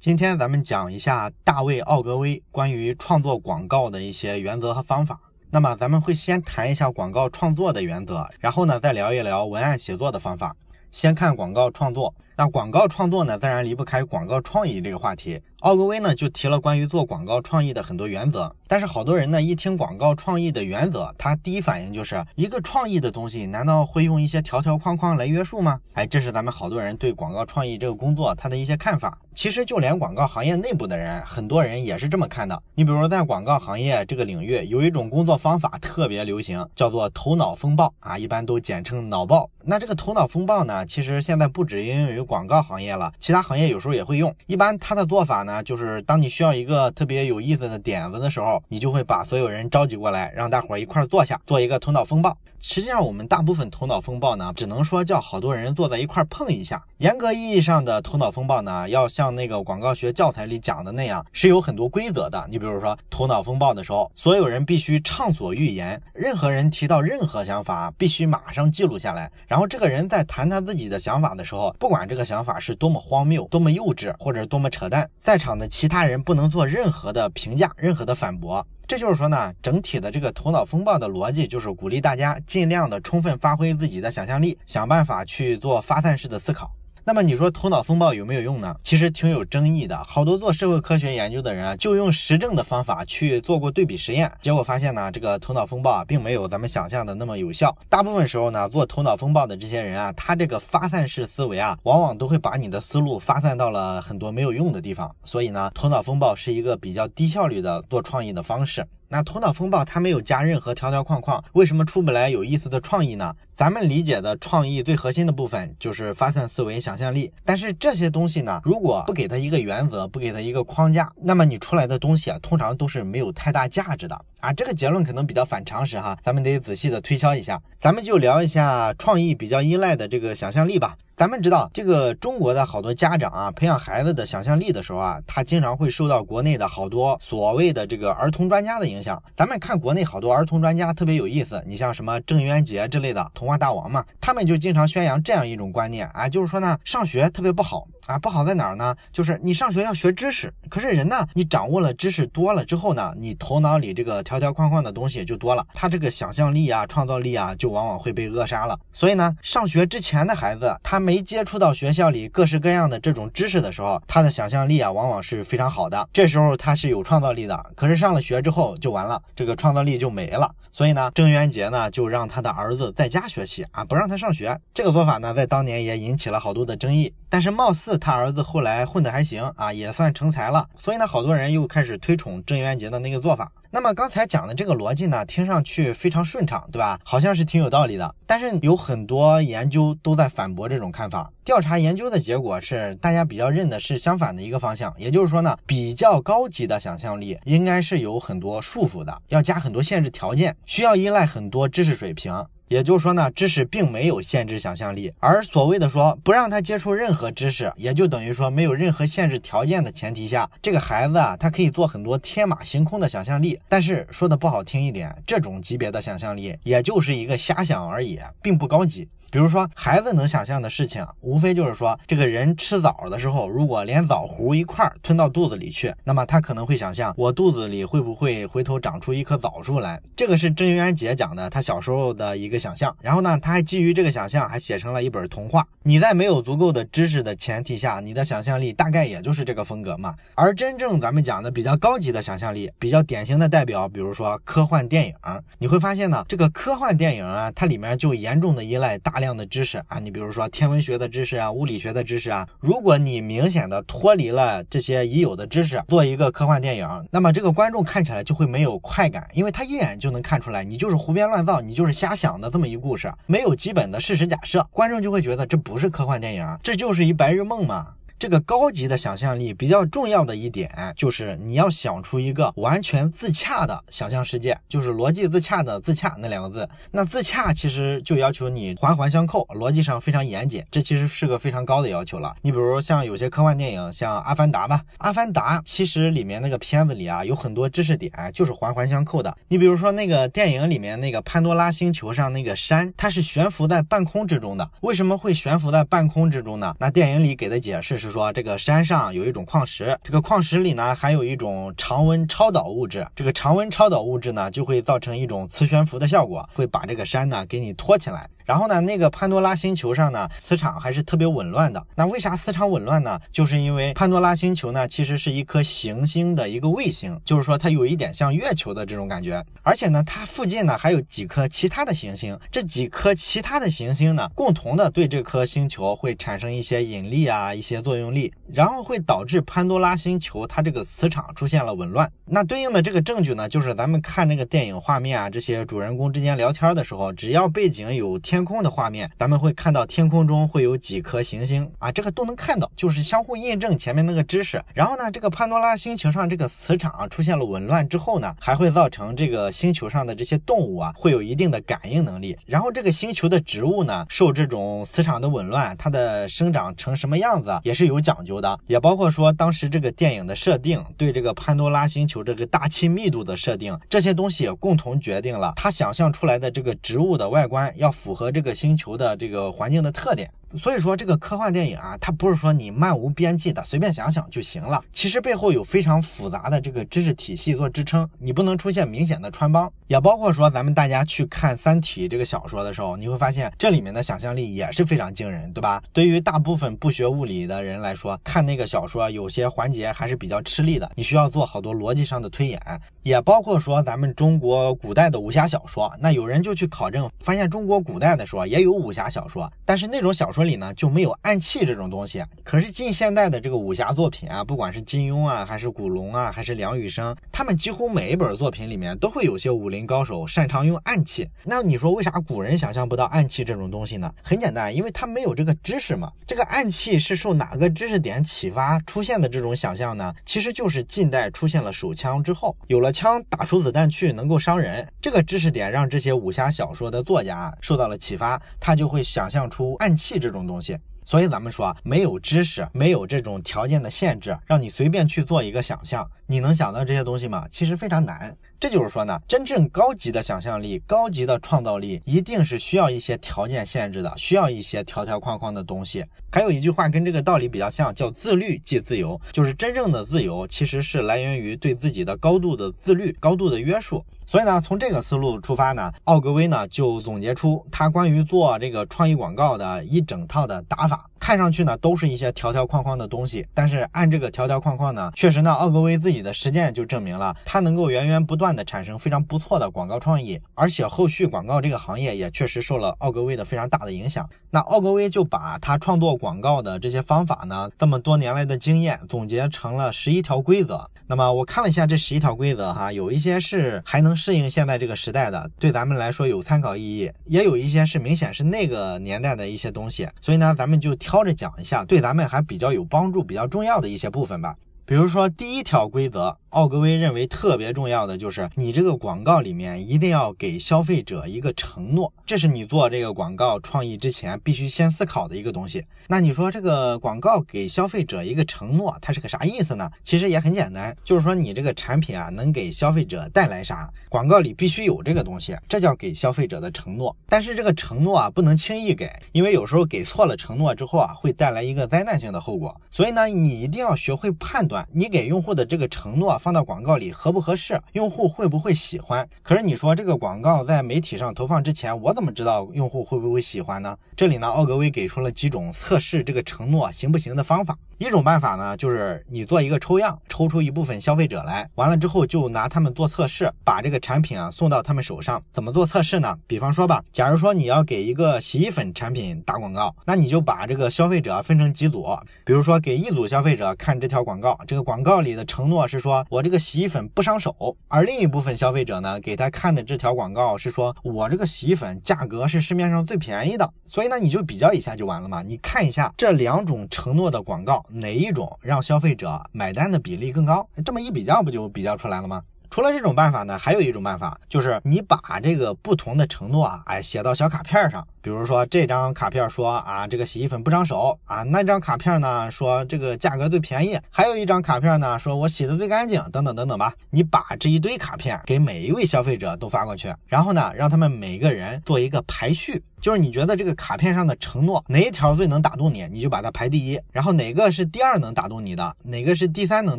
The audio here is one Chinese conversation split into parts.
今天咱们讲一下大卫·奥格威关于创作广告的一些原则和方法。那么咱们会先谈一下广告创作的原则，然后呢再聊一聊文案写作的方法。先看广告创作。那广告创作呢，自然离不开广告创意这个话题。奥格威呢就提了关于做广告创意的很多原则，但是好多人呢一听广告创意的原则，他第一反应就是一个创意的东西难道会用一些条条框框来约束吗？这是咱们好多人对广告创意这个工作他的一些看法。其实就连广告行业内部的人，很多人也是这么看的。你比如说在广告行业这个领域，有一种工作方法特别流行，叫做头脑风暴啊，一般都简称脑暴。那这个头脑风暴呢，其实现在不只应用于广告行业了，其他行业有时候也会用。一般它的做法呢，就是当你需要一个特别有意思的点子的时候，你就会把所有人召集过来，让大伙儿一块坐下，做一个头脑风暴。实际上我们大部分头脑风暴呢，只能说叫好多人坐在一块碰一下。严格意义上的头脑风暴呢，要像那个广告学教材里讲的那样，是有很多规则的。你比如说头脑风暴的时候，所有人必须畅所欲言，任何人提到任何想法必须马上记录下来，然后这个人在谈他自己的想法的时候，不管这个想法是多么荒谬、多么幼稚或者多么扯淡，在场的其他人不能做任何的评价、任何的反驳。这就是说呢，整体的这个头脑风暴的逻辑就是鼓励大家尽量的充分发挥自己的想象力，想办法去做发散式的思考。那么你说头脑风暴有没有用呢？其实挺有争议的，好多做社会科学研究的人就用实证的方法去做过对比实验，结果发现呢，这个头脑风暴并没有咱们想象的那么有效。大部分时候呢，做头脑风暴的这些人啊，他这个发散式思维啊，往往都会把你的思路发散到了很多没有用的地方，所以呢，头脑风暴是一个比较低效率的做创意的方式。那头脑风暴它没有加任何条条框框，为什么出不来有意思的创意呢？咱们理解的创意最核心的部分就是发散思维、想象力，但是这些东西呢，如果不给它一个原则，不给它一个框架，那么你出来的东西啊，通常都是没有太大价值的啊。这个结论可能比较反常识哈，咱们得仔细的推敲一下。咱们就聊一下创意比较依赖的这个想象力吧。咱们知道这个中国的好多家长啊，培养孩子的想象力的时候啊，他经常会受到国内的好多所谓的这个儿童专家的影响。咱们看国内好多儿童专家特别有意思，你像什么郑渊洁之类的童话大王嘛，他们就经常宣扬这样一种观念啊，就是说呢，上学特别不好啊，不好在哪儿呢？就是你上学要学知识，可是人呢，你掌握了知识多了之后呢，你头脑里这个条条框框的东西就多了，他这个想象力啊、创造力啊，就往往会被扼杀了。所以呢，上学之前的孩子，他们没接触到学校里各式各样的这种知识的时候，他的想象力啊往往是非常好的，这时候他是有创造力的。可是上了学之后就完了，这个创造力就没了。所以呢，郑渊洁呢就让他的儿子在家学习啊，不让他上学。这个做法呢，在当年也引起了好多的争议，但是貌似他儿子后来混得还行啊，也算成才了，所以呢，好多人又开始推崇郑渊洁的那个做法。那么刚才讲的这个逻辑呢，听上去非常顺畅，对吧？好像是挺有道理的，但是有很多研究都在反驳这种看法。调查研究的结果是，大家比较认的是相反的一个方向，也就是说呢，比较高级的想象力应该是有很多束缚的，要加很多限制条件，需要依赖很多知识水平。也就是说呢，知识并没有限制想象力，而所谓的说不让他接触任何知识，也就等于说没有任何限制条件的前提下，这个孩子啊，他可以做很多天马行空的想象力。但是说的不好听一点，这种级别的想象力也就是一个瞎想而已，并不高级。比如说孩子能想象的事情，无非就是说这个人吃枣的时候，如果连枣核一块吞到肚子里去，那么他可能会想象我肚子里会不会回头长出一棵枣树来。这个是郑渊洁讲的他小时候的一个想象，然后呢，他还基于这个想象还写成了一本童话。你在没有足够的知识的前提下，你的想象力大概也就是这个风格嘛。而真正咱们讲的比较高级的想象力，比较典型的代表，比如说科幻电影，你会发现呢，这个科幻电影啊，它里面就严重的依赖大量的知识啊，你比如说天文学的知识啊，物理学的知识啊。如果你明显的脱离了这些已有的知识做一个科幻电影，那么这个观众看起来就会没有快感，因为他一眼就能看出来你就是胡编乱造，你就是瞎想的这么一故事，没有基本的事实假设，观众就会觉得这不是科幻电影，这就是一白日梦嘛。这个高级的想象力比较重要的一点就是你要想出一个完全自洽的想象世界，就是逻辑自洽的自洽那两个字。那自洽其实就要求你环环相扣，逻辑上非常严谨，这其实是个非常高的要求了。你比如像有些科幻电影，像《阿凡达》吧，《阿凡达》其实里面那个片子里啊，有很多知识点就是环环相扣的。你比如说那个电影里面那个潘多拉星球上那个山，它是悬浮在半空之中的。为什么会悬浮在半空之中呢？那电影里给的解释是就是说这个山上有一种矿石，这个矿石里呢含有一种常温超导物质，这个常温超导物质呢就会造成一种磁悬浮的效果，会把这个山呢给你托起来。然后呢，那个潘多拉星球上呢，磁场还是特别紊乱的。那为啥磁场紊乱呢？就是因为潘多拉星球呢，其实是一颗行星的一个卫星，就是说它有一点像月球的这种感觉。而且呢，它附近呢还有几颗其他的行星，这几颗其他的行星呢，共同的对这颗星球会产生一些引力啊，一些作用力，然后会导致潘多拉星球它这个磁场出现了紊乱。那对应的这个证据呢，就是咱们看那个电影画面啊，这些主人公之间聊天的时候，只要背景有天空的画面，咱们会看到天空中会有几颗行星啊，这个都能看到，就是相互印证前面那个知识。然后呢，这个潘多拉星球上这个磁场出现了紊乱之后呢，还会造成这个星球上的这些动物啊会有一定的感应能力。然后这个星球的植物呢，受这种磁场的紊乱，它的生长成什么样子也是有讲究的，也包括说当时这个电影的设定对这个潘多拉星球这个大气密度的设定，这些东西也共同决定了它想象出来的这个植物的外观要符合这个星球的这个环境的特点。所以说这个科幻电影啊，它不是说你漫无边际的随便想想就行了，其实背后有非常复杂的这个知识体系做支撑，你不能出现明显的穿帮。也包括说咱们大家去看《三体》这个小说的时候，你会发现这里面的想象力也是非常惊人，对吧？对于大部分不学物理的人来说，看那个小说有些环节还是比较吃力的，你需要做好多逻辑上的推演。也包括说咱们中国古代的武侠小说，那有人就去考证发现中国古代的时候也有武侠小说，但是那种小说里呢就没有暗器这种东西。可是近现代的这个武侠作品啊，不管是金庸啊，还是古龙啊，还是梁羽生，他们几乎每一本作品里面都会有些武林高手擅长用暗器。那你说为啥古人想象不到暗器这种东西呢？很简单，因为他没有这个知识嘛。这个暗器是受哪个知识点启发出现的这种想象呢？其实就是近代出现了手枪之后，有了枪打出子弹去能够伤人，这个知识点让这些武侠小说的作家受到了启发，他就会想象出暗器这种东西。所以咱们说，没有知识，没有这种条件的限制，让你随便去做一个想象，你能想到这些东西吗？其实非常难。这就是说呢，真正高级的想象力，高级的创造力，一定是需要一些条件限制的，需要一些条条框框的东西。还有一句话跟这个道理比较像，叫自律即自由，就是真正的自由其实是来源于对自己的高度的自律，高度的约束。所以呢，从这个思路出发呢，奥格威呢就总结出他关于做这个创意广告的一整套的打法。看上去呢都是一些条条框框的东西，但是按这个条条框框呢，确实呢奥格威自己的实践就证明了他能够源源不断的产生非常不错的广告创意，而且后续广告这个行业也确实受了奥格威的非常大的影响。那奥格威就把他创作广告的这些方法呢，这么多年来的经验总结成了11条规则。那么我看了一下这11条规则哈，有一些是还能适应现在这个时代的，对咱们来说有参考意义，也有一些是明显是那个年代的一些东西，所以呢咱们就挑着讲一下对咱们还比较有帮助比较重要的一些部分吧。比如说第1条规则，奥格威认为特别重要的就是你这个广告里面一定要给消费者一个承诺，这是你做这个广告创意之前必须先思考的一个东西。那你说这个广告给消费者一个承诺，它是个啥意思呢？其实也很简单，就是说你这个产品啊能给消费者带来啥，广告里必须有这个东西，这叫给消费者的承诺。但是这个承诺啊不能轻易给，因为有时候给错了承诺之后啊会带来一个灾难性的后果。所以呢你一定要学会判断，你给用户的这个承诺放到广告里合不合适，用户会不会喜欢。可是你说这个广告在媒体上投放之前，我怎么知道用户会不会喜欢呢？这里呢，奥格威给出了几种测试这个承诺行不行的方法。一种办法呢，就是你做一个抽样，抽出一部分消费者来，完了之后就拿他们做测试，把这个产品啊送到他们手上。怎么做测试呢？比方说吧，假如说你要给一个洗衣粉产品打广告，那你就把这个消费者分成几组，比如说给一组消费者看这条广告，这个广告里的承诺是说我这个洗衣粉不伤手，而另一部分消费者呢，给他看的这条广告是说我这个洗衣粉价格是市面上最便宜的。所以那你就比较一下就完了嘛，你看一下这2种承诺的广告哪一种让消费者买单的比例更高，这么一比较不就比较出来了吗？除了这种办法呢，还有一种办法，就是你把这个不同的承诺啊，写到小卡片上。比如说这张卡片说啊，这个洗衣粉不长手啊，那张卡片呢说这个价格最便宜，还有一张卡片呢说我洗的最干净，等等等等吧。你把这一堆卡片给每一位消费者都发过去，然后呢让他们每个人做一个排序，就是你觉得这个卡片上的承诺哪一条最能打动你，你就把它排第一，然后哪个是第二能打动你的，哪个是第三能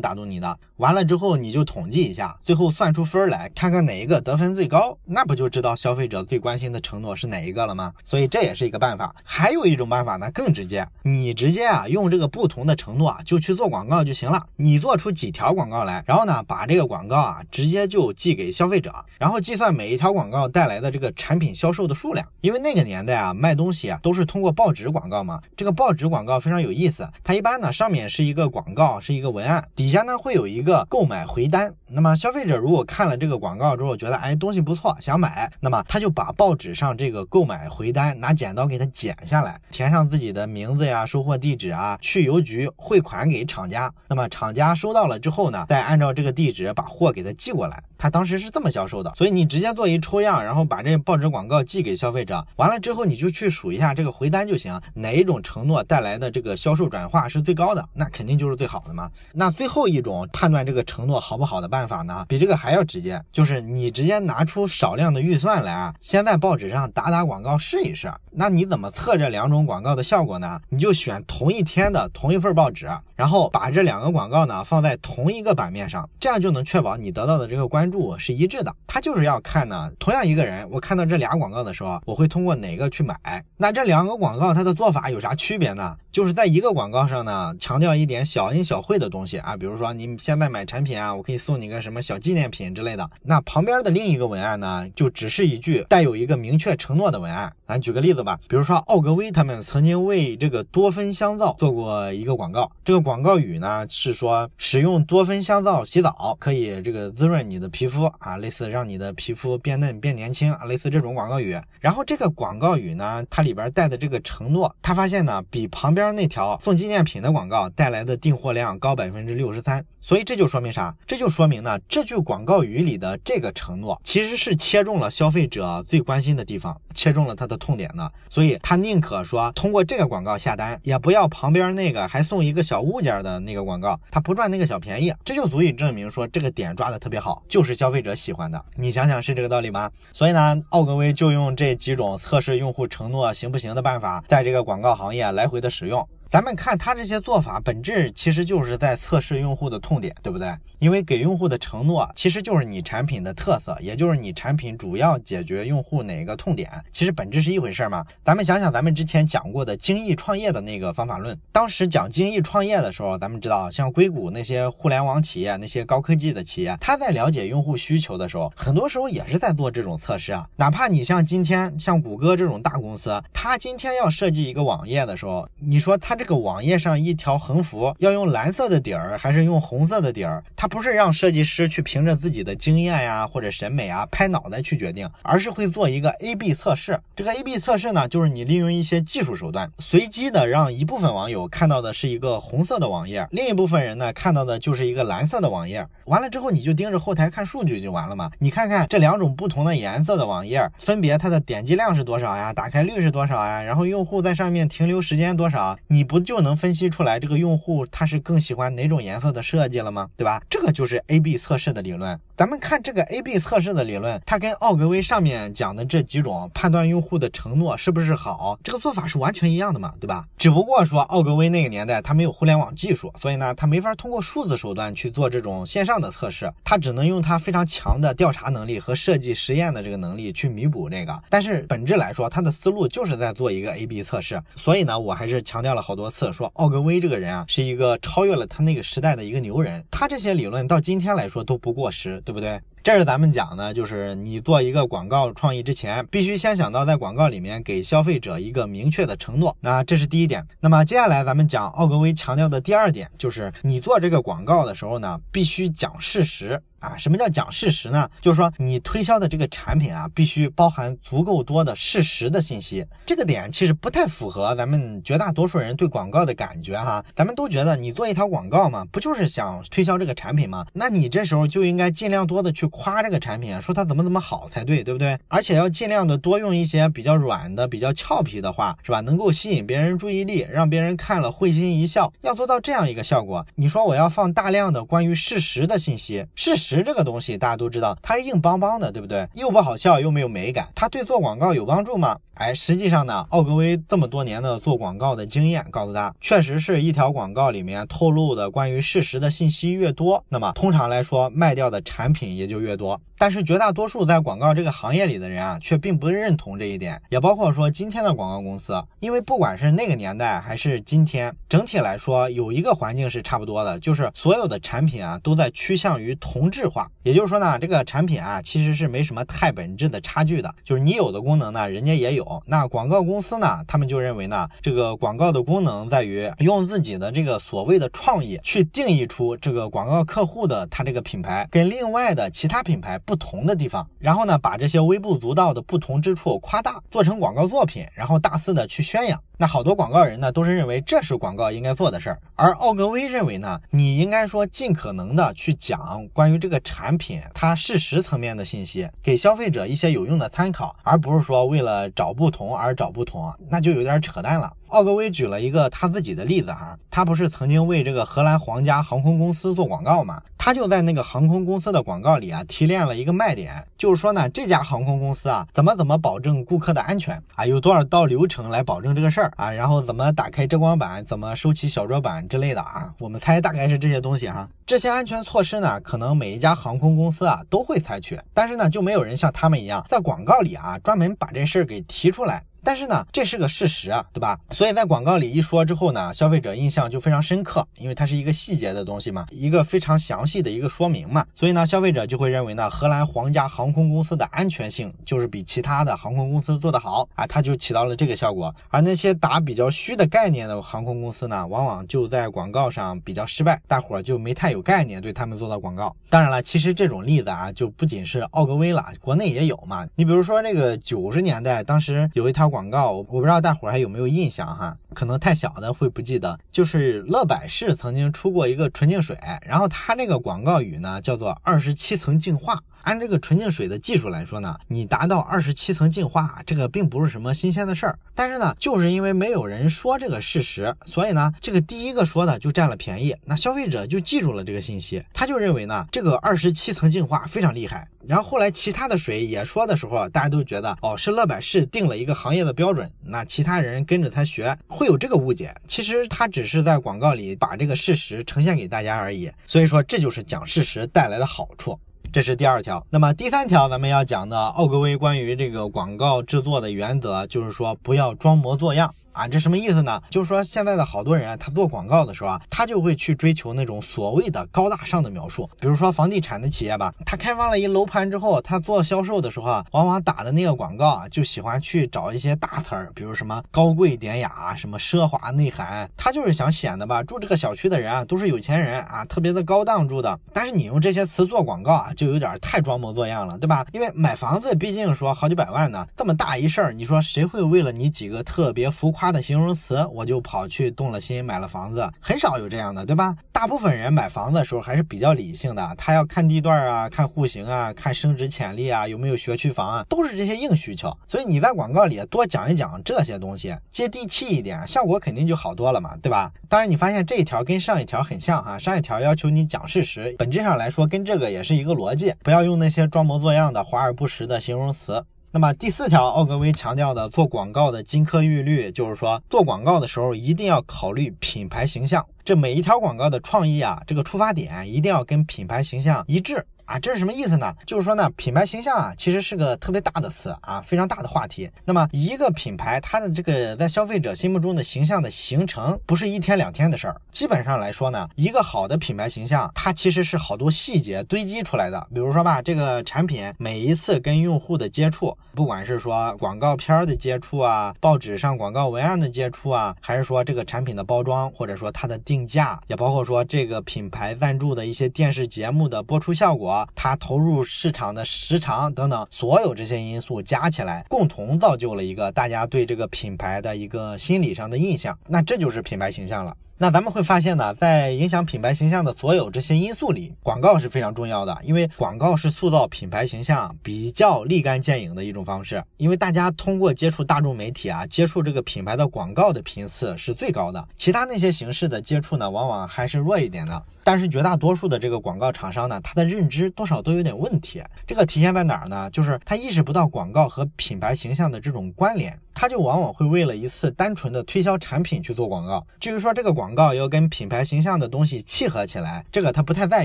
打动你的，完了之后你就统计一下，最后算出分来，看看哪一个得分最高，那不就知道消费者最关心的承诺是哪一个了吗？所以这也是一个办法。还有一种办法呢更直接，你直接啊用这个不同的承诺啊就去做广告就行了，你做出几条广告来，然后呢把这个广告啊直接就寄给消费者，然后计算每一条广告带来的这个产品销售的数量。因为那个年代啊卖东西啊都是通过报纸广告嘛，这个报纸广告非常有意思，它一般呢上面是一个广告是一个文案，底下呢会有一个购买回单，那么消费者如果看了这个广告之后觉得哎东西不错想买，那么他就把报纸上这个购买回单拿剪刀给它剪下来，填上自己的名字呀收货地址啊，去邮局汇款给厂家，那么厂家收到了之后呢再按照这个地址把货给它寄过来，他当时是这么销售的。所以你直接做一抽样，然后把这报纸广告寄给消费者，完了之后你就去数一下这个回单就行，哪一种承诺带来的这个销售转化是最高的，那肯定就是最好的嘛。那最后一种判断这个承诺好不好的办法呢比这个还要直接，就是你直接拿出少量的预算来啊，先在报纸上打打广告试一试。那你怎么测这两种广告的效果呢？你就选同一天的同一份报纸，然后把这两个广告呢放在同一个版面上，这样就能确保你得到的这个关注是一致的。他就是要看呢，同样一个人，我看到这俩广告的时候，我会通过哪个去买？那这两个广告它的做法有啥区别呢？就是在一个广告上呢，强调一点小恩小惠的东西啊，比如说你现在买产品啊，我可以送你个什么小纪念品之类的。那旁边的另一个文案呢，就只是一句带有一个明确承诺的文案。咱举个例子吧，比如说奥格威他们曾经为这个多芬香皂做过一个广告，这个广告语呢是说使用多芬香皂洗澡可以这个滋润你的皮肤啊，类似让你的皮肤变嫩变年轻啊，类似这种广告语。然后这个广告语呢，它里边带的这个承诺，他发现呢比旁边那条送纪念品的广告带来的订货量高 63%， 所以这就说明啥？这就说明呢这句广告语里的这个承诺其实是切中了消费者最关心的地方，切中了他的痛点呢，所以他宁可说通过这个广告下单，也不要旁边那个还送一个小物件的那个广告，他不赚那个小便宜，这就足以证明说这个点抓的特别好，就是消费者喜欢的。你想想是这个道理吗？所以呢，奥格威就用这几种测试用户承诺行不行的办法，在这个广告行业来回的使用。咱们看他这些做法本质其实就是在测试用户的痛点，对不对？因为给用户的承诺其实就是你产品的特色，也就是你产品主要解决用户哪个痛点，其实本质是一回事嘛。咱们想想咱们之前讲过的精益创业的那个方法论，当时讲精益创业的时候，咱们知道像硅谷那些互联网企业，那些高科技的企业，他在了解用户需求的时候，很多时候也是在做这种测试啊。哪怕你像今天像谷歌这种大公司，他今天要设计一个网页的时候，你说他这个网页上一条横幅要用蓝色的底儿还是用红色的底儿，它不是让设计师去凭着自己的经验呀或者审美啊拍脑袋去决定，而是会做一个 AB 测试。这个 AB 测试呢，就是你利用一些技术手段随机的让一部分网友看到的是一个红色的网页，另一部分人呢看到的就是一个蓝色的网页，完了之后你就盯着后台看数据就完了嘛。你看看这两种不同的颜色的网页分别它的点击量是多少呀，打开率是多少呀，然后用户在上面停留时间多少，你不就能分析出来这个用户他是更喜欢哪种颜色的设计了吗？对吧？这个就是 AB 测试的理论。咱们看这个 AB 测试的理论，它跟奥格威上面讲的这几种判断用户的承诺是不是好，这个做法是完全一样的嘛，对吧？只不过说奥格威那个年代他没有互联网技术，所以呢他没法通过数字手段去做这种线上的测试，他只能用他非常强的调查能力和设计实验的这个能力去弥补这个，但是本质来说他的思路就是在做一个 AB 测试。所以呢我还是强调了好多次说奥格威这个人啊是一个超越了他那个时代的一个牛人，他这些理论到今天来说都不过时，对不对？这是咱们讲的，就是你做一个广告创意之前，必须先想到在广告里面给消费者一个明确的承诺，那这是第一点。那么接下来咱们讲奥格威强调的第二点，就是你做这个广告的时候呢，必须讲事实啊。什么叫讲事实呢？就是说你推销的这个产品啊，必须包含足够多的事实的信息。这个点其实不太符合咱们绝大多数人对广告的感觉哈。咱们都觉得你做一条广告嘛，不就是想推销这个产品吗？那你这时候就应该尽量多的去夸这个产品，说它怎么怎么好才对，对不对？而且要尽量的多用一些比较软的、比较俏皮的话，是吧？能够吸引别人注意力，让别人看了会心一笑。要做到这样一个效果，你说我要放大量的关于事实的信息，事实这个东西大家都知道，它是硬邦邦的，对不对？又不好笑，又没有美感，它对做广告有帮助吗？哎，实际上呢，奥格威这么多年的做广告的经验告诉他，确实是一条广告里面透露的关于事实的信息越多，那么通常来说卖掉的产品也就越多。但是绝大多数在广告这个行业里的人啊，却并不认同这一点，也包括说今天的广告公司，因为不管是那个年代还是今天，整体来说有一个环境是差不多的，就是所有的产品啊都在趋向于同质化。也就是说呢，这个产品啊其实是没什么太本质的差距的，就是你有的功能呢人家也有。那广告公司呢，他们就认为呢，这个广告的功能在于用自己的这个所谓的创意去定义出这个广告客户的他这个品牌跟另外的其他品牌不同的地方，然后呢把这些微不足道的不同之处夸大，做成广告作品，然后大肆的去宣扬。那好多广告人呢都是认为这是广告应该做的事儿，而奥格威认为呢，你应该说尽可能的去讲关于这个产品它事实层面的信息，给消费者一些有用的参考，而不是说为了找不同而找不同，那就有点扯淡了。奥格威举了一个他自己的例子哈，他不是曾经为这个荷兰皇家航空公司做广告嘛，他就在那个航空公司的广告里啊提炼了一个卖点，就是说呢这家航空公司啊怎么保证顾客的安全啊，有多少道流程来保证这个事儿啊，然后怎么打开遮光板，怎么收起小桌板之类的啊，我们猜大概是这些东西哈。这些安全措施呢，可能每一家航空公司啊都会采取，但是呢就没有人像他们一样在广告里啊专门把这事儿给提出来。但是呢这是个事实啊，对吧？所以在广告里一说之后呢，消费者印象就非常深刻，因为它是一个细节的东西嘛，一个非常详细的一个说明嘛，所以呢消费者就会认为呢荷兰皇家航空公司的安全性就是比其他的航空公司做得好啊，它就起到了这个效果。而那些打比较虚的概念的航空公司呢，往往就在广告上比较失败，大伙就没太有概念对他们做的广告。当然了，其实这种例子啊就不仅是奥格威了，国内也有嘛。你比如说这个90年代，当时有一条广告，我不知道大伙还有没有印象哈，可能太小的会不记得，就是乐百氏曾经出过一个纯净水，然后它这个广告语呢叫做27层净化。按这个纯净水的技术来说呢，你达到27层净化，这个并不是什么新鲜的事儿。但是呢，就是因为没有人说这个事实，所以呢，这个第一个说的就占了便宜，那消费者就记住了这个信息，他就认为呢，这个27层净化非常厉害。然后后来其他的水也说的时候，大家都觉得哦，是乐百氏定了一个行业的标准，那其他人跟着他学，会有这个误解。其实他只是在广告里把这个事实呈现给大家而已。所以说，这就是讲事实带来的好处。这是第二条。那么第三条咱们要讲的奥格威关于这个广告制作的原则，就是说不要装模作样啊，这什么意思呢？就是说现在的好多人他做广告的时候啊，他就会去追求那种所谓的高大上的描述。比如说房地产的企业吧，他开发了一楼盘之后，他做销售的时候啊，往往打的那个广告啊，就喜欢去找一些大词儿，比如什么高贵典雅，什么奢华内涵，他就是想显得吧，住这个小区的人啊都是有钱人啊，特别的高档住的。但是你用这些词做广告啊，就有点太装模作样了，对吧？因为买房子毕竟说好几百万呢，这么大一事儿，你说谁会为了你几个特别浮夸的形容词我就跑去动了心买了房子，很少有这样的，对吧？大部分人买房子的时候还是比较理性的，他要看地段啊，看户型啊，看升值潜力啊，有没有学区房啊，都是这些硬需求。所以你在广告里多讲一讲这些东西，接地气一点，效果肯定就好多了嘛，对吧？当然你发现这一条跟上一条很像哈，上一条要求你讲事实，本质上来说跟这个也是一个逻辑，不要用那些装模作样的华而不实的形容词。那么第四条，奥格威强调的做广告的金科玉律，就是说做广告的时候一定要考虑品牌形象，这每一条广告的创意啊，这个出发点一定要跟品牌形象一致啊，这是什么意思呢？就是说呢，品牌形象啊，其实是个特别大的词啊，非常大的话题。那么一个品牌，它的这个在消费者心目中的形象的形成，不是一天两天的事儿。基本上来说呢，一个好的品牌形象，它其实是好多细节堆积出来的。比如说吧，这个产品每一次跟用户的接触，不管是说广告片的接触啊，报纸上广告文案的接触啊，还是说这个产品的包装，或者说它的定价，也包括说这个品牌赞助的一些电视节目的播出效果，它投入市场的时长等等，所有这些因素加起来，共同造就了一个大家对这个品牌的一个心理上的印象，那这就是品牌形象了。那咱们会发现呢，在影响品牌形象的所有这些因素里，广告是非常重要的，因为广告是塑造品牌形象比较立竿见影的一种方式。因为大家通过接触大众媒体啊，接触这个品牌的广告的频次是最高的，其他那些形式的接触呢，往往还是弱一点的。但是绝大多数的这个广告厂商呢，他的认知多少都有点问题。这个体现在哪儿呢？就是他意识不到广告和品牌形象的这种关联，他就往往会为了一次单纯的推销产品去做广告。至于说这个广告要跟品牌形象的东西契合起来，这个他不太在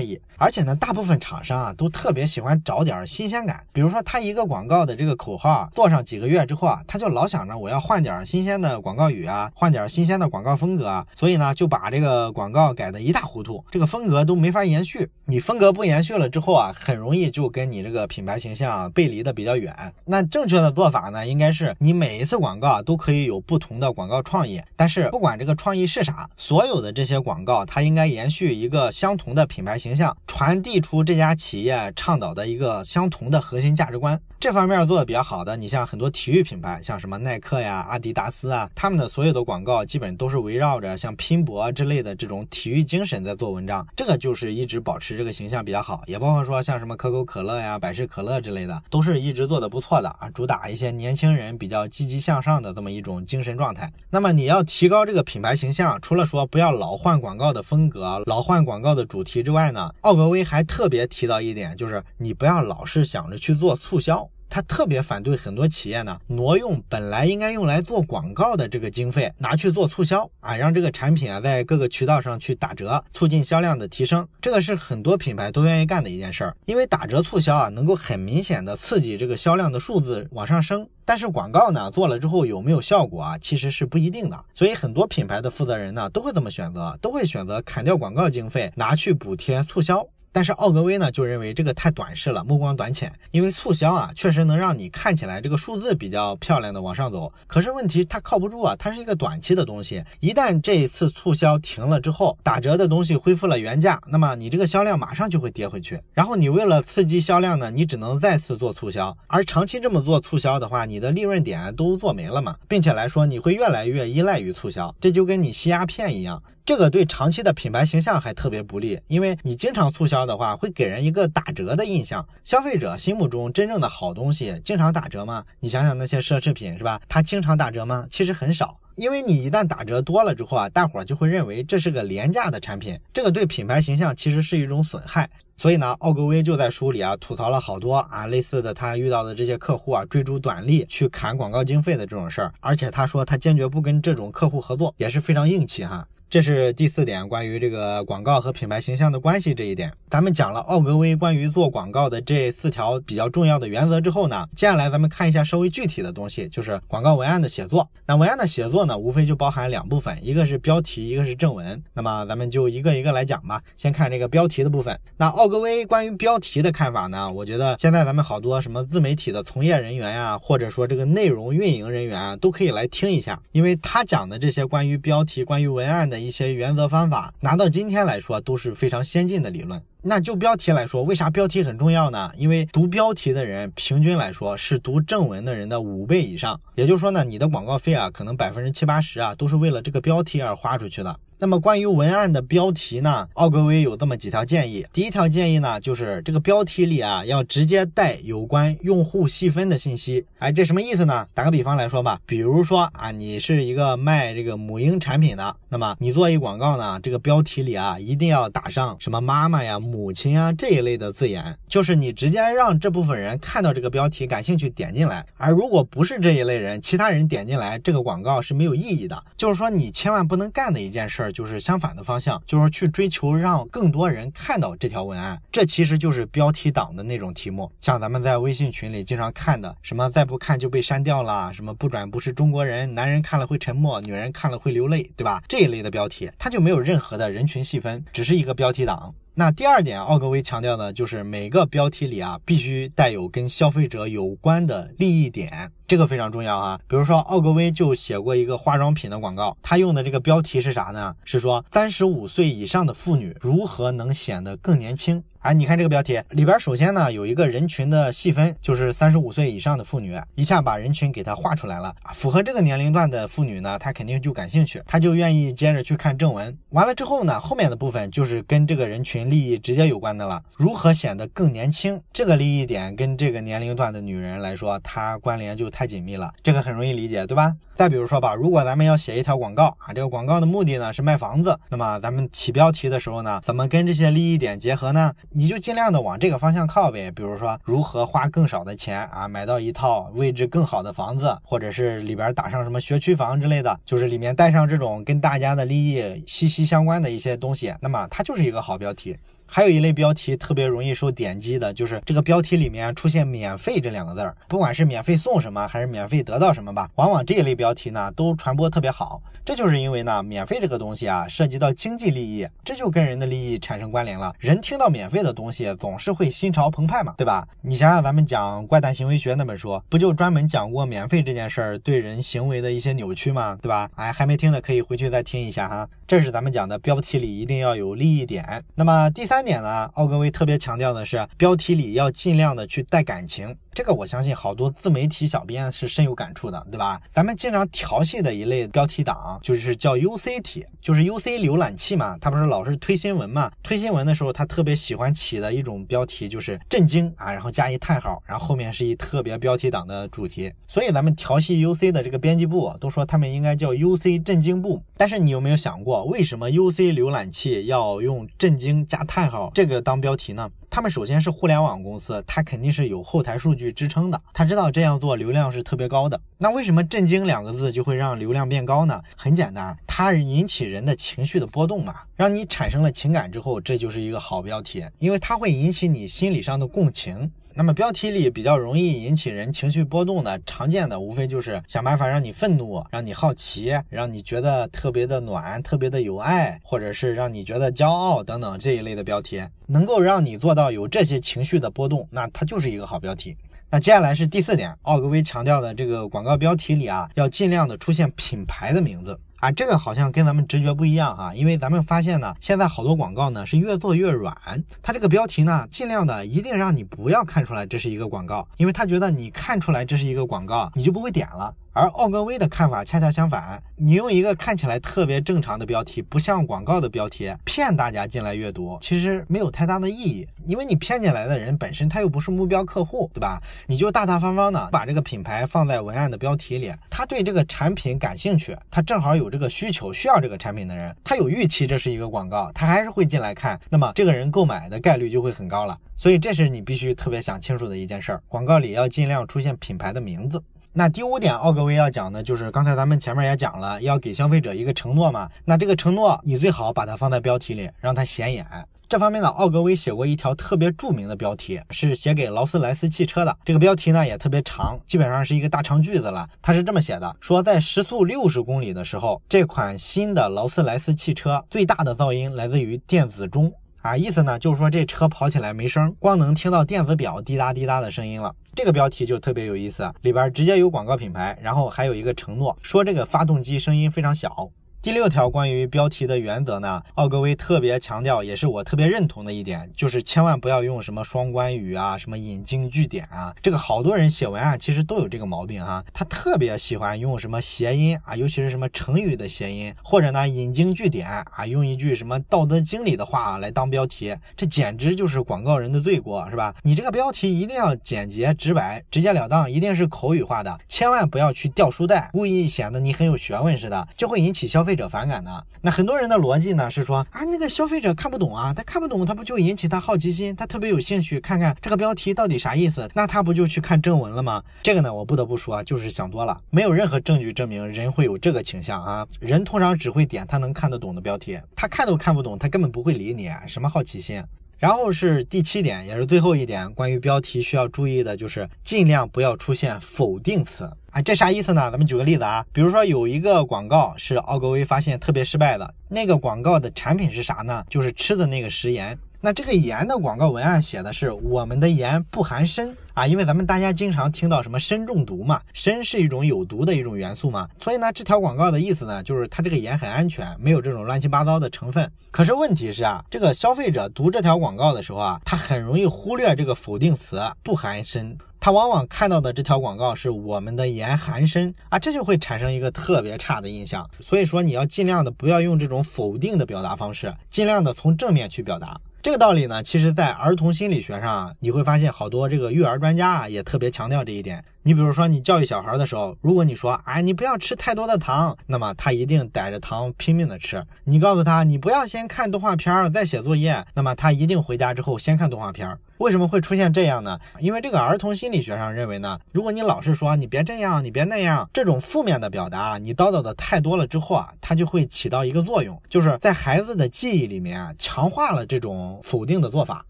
意。而且呢，大部分厂商啊都特别喜欢找点新鲜感，比如说他一个广告的这个口号啊，做上几个月之后啊，他就老想着我要换点新鲜的广告语啊，换点新鲜的广告风格啊，所以呢就把这个广告改得一塌糊涂，这个风格都没法延续。你风格不延续了之后啊，很容易就跟你这个品牌形象啊背离的比较远。那正确的做法呢，应该是你每一次广告都可以有不同的广告创意，但是不管这个创意是啥，所有的这些广告它应该延续一个相同的品牌形象，传递出这家企业倡导的一个相同的核心价值观。这方面做的比较好的，你像很多体育品牌，像什么耐克呀、阿迪达斯啊，他们的所有的广告基本都是围绕着像拼搏之类的这种体育精神在做文章，这个就是一直保持这个形象比较好。也包括说像什么可口可乐呀、百事可乐之类的，都是一直做的不错的啊，主打一些年轻人比较积极向上的这么一种精神状态。那么你要提高这个品牌形象，除了说不要老换广告的风格、老换广告的主题之外呢，奥格威还特别提到一点，就是你不要老是想着去做促销。他特别反对很多企业呢挪用本来应该用来做广告的这个经费拿去做促销啊，让这个产品啊在各个渠道上去打折，促进销量的提升。这个是很多品牌都愿意干的一件事儿，因为打折促销啊能够很明显的刺激这个销量的数字往上升。但是广告呢做了之后有没有效果啊，其实是不一定的。所以很多品牌的负责人呢都会这么选择，都会选择砍掉广告经费拿去补贴促销。但是奥格威呢就认为这个太短视了，目光短浅。因为促销啊确实能让你看起来这个数字比较漂亮的往上走，可是问题它靠不住啊，它是一个短期的东西。一旦这一次促销停了之后，打折的东西恢复了原价，那么你这个销量马上就会跌回去。然后你为了刺激销量呢，你只能再次做促销，而长期这么做促销的话，你的利润点都做没了嘛，并且来说你会越来越依赖于促销，这就跟你吸鸦片一样。这个对长期的品牌形象还特别不利，因为你经常促销的话，会给人一个打折的印象。消费者心目中真正的好东西经常打折吗？你想想那些奢侈品是吧？它经常打折吗？其实很少。因为你一旦打折多了之后啊，大伙儿就会认为这是个廉价的产品，这个对品牌形象其实是一种损害。所以呢，奥格威就在书里啊吐槽了好多啊类似的他遇到的这些客户啊追逐短利去砍广告经费的这种事儿，而且他说他坚决不跟这种客户合作，也是非常硬气哈。这是第四点，关于这个广告和品牌形象的关系这一点。咱们讲了奥格威关于做广告的这四条比较重要的原则之后呢，接下来咱们看一下稍微具体的东西，就是广告文案的写作。那文案的写作呢，无非就包含两部分，一个是标题，一个是正文。那么咱们就一个一个来讲吧，先看这个标题的部分。那奥格威关于标题的看法呢，我觉得现在咱们好多什么自媒体的从业人员啊，或者说这个内容运营人员啊，都可以来听一下，因为他讲的这些关于标题、关于文案的一些原则方法，拿到今天来说都是非常先进的理论。那就标题来说，为啥标题很重要呢？因为读标题的人平均来说是读正文的人的5倍以上，也就是说呢，你的广告费啊可能70-80%啊都是为了这个标题而花出去的。那么关于文案的标题呢，奥格威有这么几条建议。第一条建议呢，就是这个标题里啊要直接带有关用户细分的信息。哎，这什么意思呢？打个比方来说吧，比如说啊你是一个卖这个母婴产品的，那么你做一广告呢，这个标题里啊一定要打上什么妈妈呀、母亲啊这一类的字眼，就是你直接让这部分人看到这个标题感兴趣点进来。而如果不是这一类人，其他人点进来，这个广告是没有意义的。就是说你千万不能干的一件事就是相反的方向，就是去追求让更多人看到这条文案，这其实就是标题党的那种题目，像咱们在微信群里经常看的什么再不看就被删掉了，什么不转不是中国人，男人看了会沉默，女人看了会流泪，对吧？这一类的标题它就没有任何的人群细分，只是一个标题党。那第二点，奥格威强调的就是每个标题里啊必须带有跟消费者有关的利益点，这个非常重要啊。比如说奥格威就写过一个化妆品的广告，他用的这个标题是啥呢？是说35岁以上的妇女如何能显得更年轻。哎，你看这个标题里边，首先呢有一个人群的细分，就是35岁以上的妇女，一下把人群给她画出来了啊。符合这个年龄段的妇女呢，她肯定就感兴趣，她就愿意接着去看正文。完了之后呢，后面的部分就是跟这个人群利益直接有关的了，如何显得更年轻，这个利益点跟这个年龄段的女人来说，她关联就太紧密了，这个很容易理解，对吧？再比如说吧，如果咱们要写一条广告啊，这个广告的目的呢是卖房子，那么咱们起标题的时候呢，怎么跟这些利益点结合呢？你就尽量的往这个方向靠呗，比如说如何花更少的钱啊，买到一套位置更好的房子，或者是里边打上什么学区房之类的，就是里面带上这种跟大家的利益息息相关的一些东西，那么它就是一个好标题。还有一类标题特别容易受点击的，就是这个标题里面出现免费这两个字儿，不管是免费送什么还是免费得到什么吧，往往这一类标题呢都传播特别好。这就是因为呢，免费这个东西啊涉及到经济利益，这就跟人的利益产生关联了，人听到免费的东西总是会心潮澎湃嘛，对吧？你想想咱们讲怪诞行为学那本书，不就专门讲过免费这件事儿对人行为的一些扭曲嘛，对吧？哎，还没听的可以回去再听一下哈。这是咱们讲的标题里一定要有利益点。那么第三点呢，奥格威特别强调的是标题里要尽量的去带感情，这个我相信好多自媒体小编是深有感触的，对吧？咱们经常调戏的一类标题党就是叫 UC 体，就是 UC 浏览器嘛，它不是老是推新闻嘛，推新闻的时候它特别喜欢起的一种标题就是震惊啊，然后加一叹号，然后后面是一特别标题党的主题。所以咱们调戏 UC 的这个编辑部都说他们应该叫 UC 震惊部，但是你有没有想过为什么 UC 浏览器要用震惊加叹号这个当标题呢？他们首先是互联网公司，他肯定是有后台数据支撑的，他知道这样做流量是特别高的。那为什么震惊两个字就会让流量变高呢？很简单，它引起人的情绪的波动嘛，让你产生了情感之后，这就是一个好标题，因为它会引起你心理上的共情。那么标题里比较容易引起人情绪波动的常见的无非就是想办法让你愤怒，让你好奇，让你觉得特别的暖，特别的有爱，或者是让你觉得骄傲等等这一类的标题，能够让你做到有这些情绪的波动，那它就是一个好标题。那接下来是第4点，奥格威强调的这个广告标题里啊，要尽量的出现品牌的名字啊，这个好像跟咱们直觉不一样啊，因为咱们发现呢，现在好多广告呢是越做越软，它这个标题呢尽量的一定让你不要看出来这是一个广告，因为他觉得你看出来这是一个广告，你就不会点了。而奥格威的看法恰恰相反，你用一个看起来特别正常的标题，不像广告的标题骗大家进来阅读，其实没有太大的意义，因为你骗进来的人本身他又不是目标客户，对吧？你就大大方方的把这个品牌放在文案的标题里，他对这个产品感兴趣，他正好有这个需求，需要这个产品的人，他有预期这是一个广告，他还是会进来看，那么这个人购买的概率就会很高了。所以这是你必须特别想清楚的一件事儿，广告里要尽量出现品牌的名字。那第5点，奥格威要讲的就是刚才咱们前面也讲了，要给消费者一个承诺嘛，那这个承诺你最好把它放在标题里，让它显眼。这方面呢，奥格威写过一条特别著名的标题，是写给劳斯莱斯汽车的，这个标题呢也特别长，基本上是一个大长句子了。它是这么写的，说在时速60公里的时候，这款新的劳斯莱斯汽车最大的噪音来自于电子钟啊，意思呢就是说这车跑起来没声，光能听到电子表滴答滴答的声音了。这个标题就特别有意思，里边直接有广告品牌，然后还有一个承诺，说这个发动机声音非常小。第6条关于标题的原则呢，奥格威特别强调，也是我特别认同的一点，就是千万不要用什么双关语啊，什么引经据典啊，这个好多人写文案其实都有这个毛病啊，他特别喜欢用什么谐音啊，尤其是什么成语的谐音，或者呢引经据典啊，用一句什么道德经里的话啊来当标题，这简直就是广告人的罪过，是吧？你这个标题一定要简洁直白，直截了当，一定是口语化的，千万不要去掉书袋，故意显得你很有学问似的，就会引起消费者反感呢。那很多人的逻辑呢是说啊，那个消费者看不懂啊，他看不懂，他不就引起他好奇心，他特别有兴趣看看这个标题到底啥意思，那他不就去看正文了吗？这个呢我不得不说就是想多了，没有任何证据证明人会有这个倾向啊，人通常只会点他能看得懂的标题，他看都看不懂，他根本不会理你，什么好奇心。然后是第7点，也是最后一点，关于标题需要注意的就是尽量不要出现否定词啊，这啥意思呢？咱们举个例子啊，比如说有一个广告是奥格威发现特别失败的，那个广告的产品是啥呢？就是吃的那个食盐。那这个盐的广告文案写的是我们的盐不含砷啊，因为咱们大家经常听到什么砷中毒嘛，砷是一种有毒的一种元素嘛，所以呢这条广告的意思呢就是它这个盐很安全，没有这种乱七八糟的成分。可是问题是啊，这个消费者读这条广告的时候啊，他很容易忽略这个否定词不含砷。他往往看到的这条广告是我们的盐含砷啊，这就会产生一个特别差的印象。所以说你要尽量的不要用这种否定的表达方式，尽量的从正面去表达。这个道理呢，其实在儿童心理学上你会发现好多这个育儿专家啊也特别强调这一点。你比如说你教育小孩的时候，如果你说哎你不要吃太多的糖，那么他一定逮着糖拼命的吃。你告诉他你不要先看动画片再写作业，那么他一定回家之后先看动画片。为什么会出现这样呢？因为这个儿童心理学上认为呢，如果你老是说你别这样你别那样，这种负面的表达你叨叨的太多了之后啊，它就会起到一个作用，就是在孩子的记忆里面啊强化了这种否定的做法。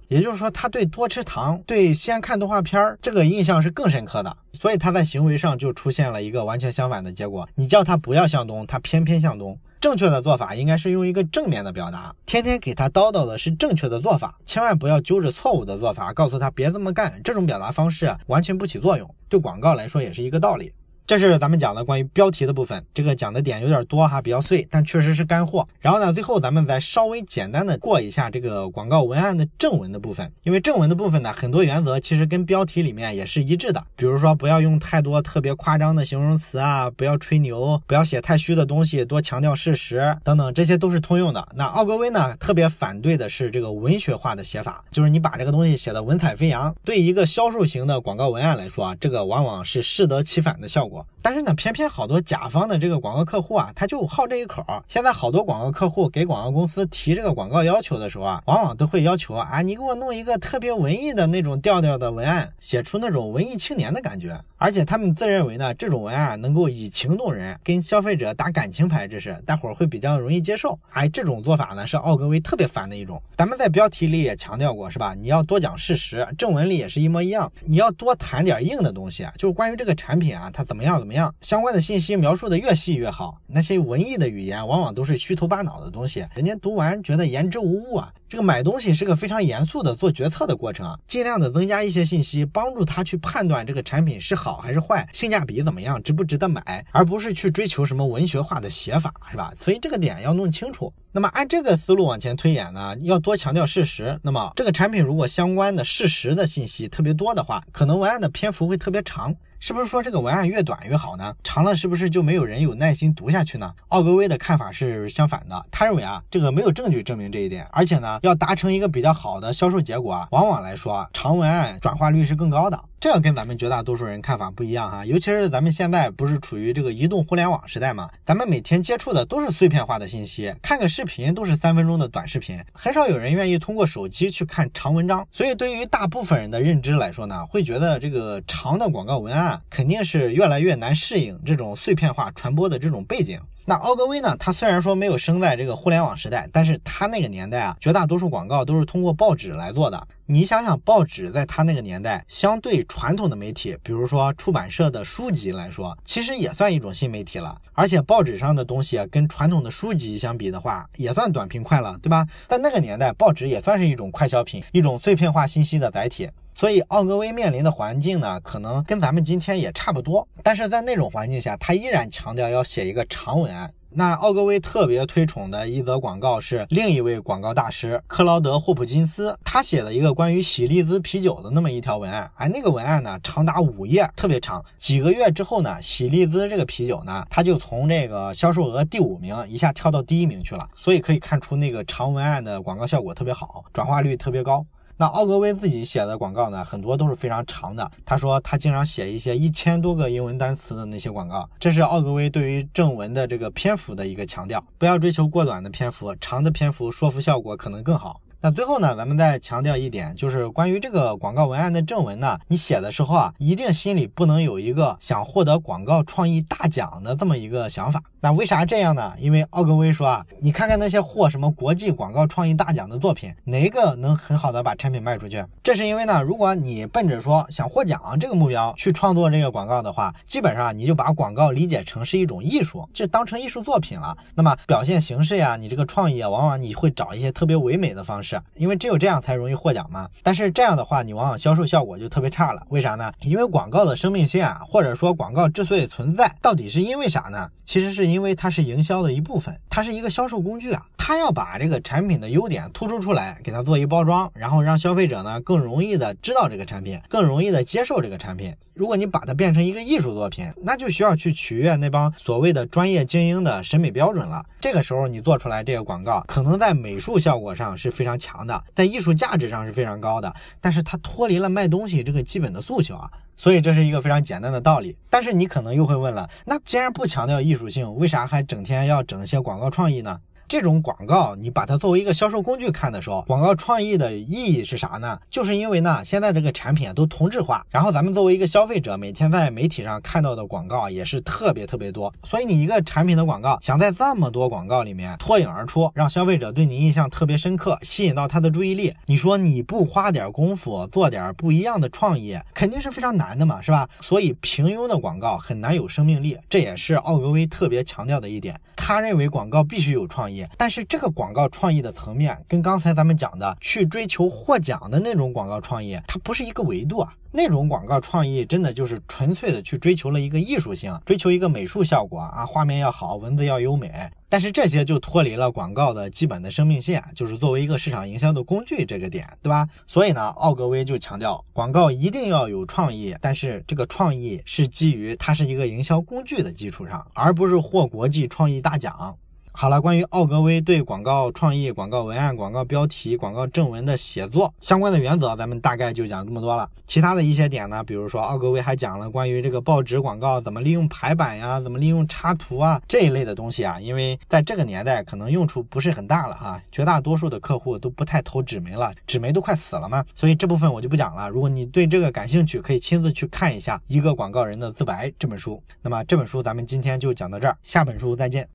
也就是说他对多吃糖对先看动画片这个印象是更深刻的，所以他在行为上就出现了一个完全相反的结果。你叫他不要向东，他偏偏向东。正确的做法应该是用一个正面的表达，天天给他叨叨的是正确的做法，千万不要揪着错误的做法告诉他别这么干，这种表达方式完全不起作用，对广告来说也是一个道理。这是咱们讲的关于标题的部分，这个讲的点有点多哈，比较碎，但确实是干货。然后呢，最后咱们再稍微简单的过一下这个广告文案的正文的部分，因为正文的部分呢，很多原则其实跟标题里面也是一致的，比如说不要用太多特别夸张的形容词啊，不要吹牛，不要写太虚的东西，多强调事实等等，这些都是通用的。那奥格威呢，特别反对的是这个文学化的写法，就是你把这个东西写的文采飞扬，对一个销售型的广告文案来说啊，这个往往是适得其反的效果。但是呢，偏偏好多甲方的这个广告客户啊，他就好这一口。现在好多广告客户给广告公司提这个广告要求的时候啊，往往都会要求啊，你给我弄一个特别文艺的那种调调的文案，写出那种文艺青年的感觉。而且他们自认为呢，这种文案能够以情动人，跟消费者打感情牌，这是大伙儿会比较容易接受。哎，这种做法呢，是奥格威特别烦的一种。咱们在标题里也强调过，是吧？你要多讲事实，正文里也是一模一样。你要多谈点硬的东西，就是关于这个产品啊，它怎么样相关的信息描述的越细越好。那些文艺的语言往往都是虚头巴脑的东西，人家读完觉得言之无物啊。这个买东西是个非常严肃的做决策的过程啊，尽量的增加一些信息，帮助他去判断这个产品是好还是坏，性价比怎么样，值不值得买，而不是去追求什么文学化的写法，是吧？所以这个点要弄清楚。那么按这个思路往前推演呢，要多强调事实。那么这个产品如果相关的事实的信息特别多的话，可能文案的篇幅会特别长。是不是说这个文案越短越好呢？长了是不是就没有人有耐心读下去呢？奥格威的看法是相反的，他认为啊，这个没有证据证明这一点，而且呢，要达成一个比较好的销售结果啊，往往来说，长文案转化率是更高的。这个跟咱们绝大多数人看法不一样哈，尤其是咱们现在不是处于这个移动互联网时代嘛，咱们每天接触的都是碎片化的信息，看个视频都是3分钟的短视频，很少有人愿意通过手机去看长文章。所以对于大部分人的认知来说呢，会觉得这个长的广告文案肯定是越来越难适应这种碎片化传播的这种背景。那奥格威呢，他虽然说没有生在这个互联网时代，但是他那个年代啊，绝大多数广告都是通过报纸来做的。你想想，报纸在他那个年代，相对传统的媒体，比如说出版社的书籍来说，其实也算一种新媒体了。而且报纸上的东西跟传统的书籍相比的话，也算短平快了，对吧？但那个年代，报纸也算是一种快消品，一种碎片化信息的载体。所以奥格威面临的环境呢，可能跟咱们今天也差不多，但是在那种环境下，他依然强调要写一个长文案。那奥格威特别推崇的一则广告是另一位广告大师克劳德·霍普金斯，他写了一个关于喜力滋啤酒的那么一条文案。哎，那个文案呢长达5页，特别长。几个月之后呢，喜力滋这个啤酒呢，它就从这个销售额第5名一下跳到第1名去了。所以可以看出那个长文案的广告效果特别好，转化率特别高。那奥格威自己写的广告呢，很多都是非常长的。他说他经常写一些1000多个英文单词的那些广告，这是奥格威对于正文的这个篇幅的一个强调，不要追求过短的篇幅，长的篇幅说服效果可能更好。那最后呢，咱们再强调一点，就是关于这个广告文案的正文呢，你写的时候啊，一定心里不能有一个想获得广告创意大奖的这么一个想法。那为啥这样呢？因为奥格威说啊，你看看那些获什么国际广告创意大奖的作品，哪个能很好的把产品卖出去？这是因为呢，如果你奔着说想获奖这个目标去创作这个广告的话，基本上你就把广告理解成是一种艺术，就当成艺术作品了。那么表现形式呀，你这个创意啊，往往你会找一些特别唯美的方式式，因为只有这样才容易获奖嘛。但是这样的话，你往往销售效果就特别差了。为啥呢？因为广告的生命线啊，或者说广告之所以存在，到底是因为啥呢？其实是因为它是营销的一部分，它是一个销售工具啊。它要把这个产品的优点突出出来，给它做一包装，然后让消费者呢更容易的知道这个产品，更容易的接受这个产品。如果你把它变成一个艺术作品，那就需要去取悦那帮所谓的专业精英的审美标准了。这个时候你做出来这个广告，可能在美术效果上是非常强的，在艺术价值上是非常高的，但是它脱离了卖东西这个基本的诉求啊。所以这是一个非常简单的道理，但是你可能又会问了，那既然不强调艺术性，为啥还整天要整一些广告创意呢？这种广告你把它作为一个销售工具看的时候，广告创意的意义是啥呢？就是因为呢，现在这个产品都同质化，然后咱们作为一个消费者，每天在媒体上看到的广告也是特别多，所以你一个产品的广告想在这么多广告里面脱颖而出，让消费者对你印象特别深刻，吸引到他的注意力，你说你不花点功夫做点不一样的创意，肯定是非常难的嘛，是吧？所以平庸的广告很难有生命力，这也是奥格威特别强调的一点。他认为广告必须有创意，但是这个广告创意的层面跟刚才咱们讲的去追求获奖的那种广告创意，它不是一个维度啊。那种广告创意真的就是纯粹的去追求了一个艺术性，追求一个美术效果啊，画面要好，文字要优美，但是这些就脱离了广告的基本的生命线，就是作为一个市场营销的工具这个点，对吧？所以呢，奥格威就强调广告一定要有创意，但是这个创意是基于它是一个营销工具的基础上，而不是获国际创意大奖。好了，关于奥格威对广告创意、广告文案、广告标题、广告正文的写作相关的原则，咱们大概就讲这么多了。其他的一些点呢，比如说奥格威还讲了关于这个报纸广告怎么利用排版呀、怎么利用插图啊这一类的东西啊，因为在这个年代可能用处不是很大了啊，绝大多数的客户都不太投纸媒了，纸媒都快死了嘛，所以这部分我就不讲了。如果你对这个感兴趣，可以亲自去看一下《一个广告人的自白》这本书。那么这本书咱们今天就讲到这儿，下本书再见。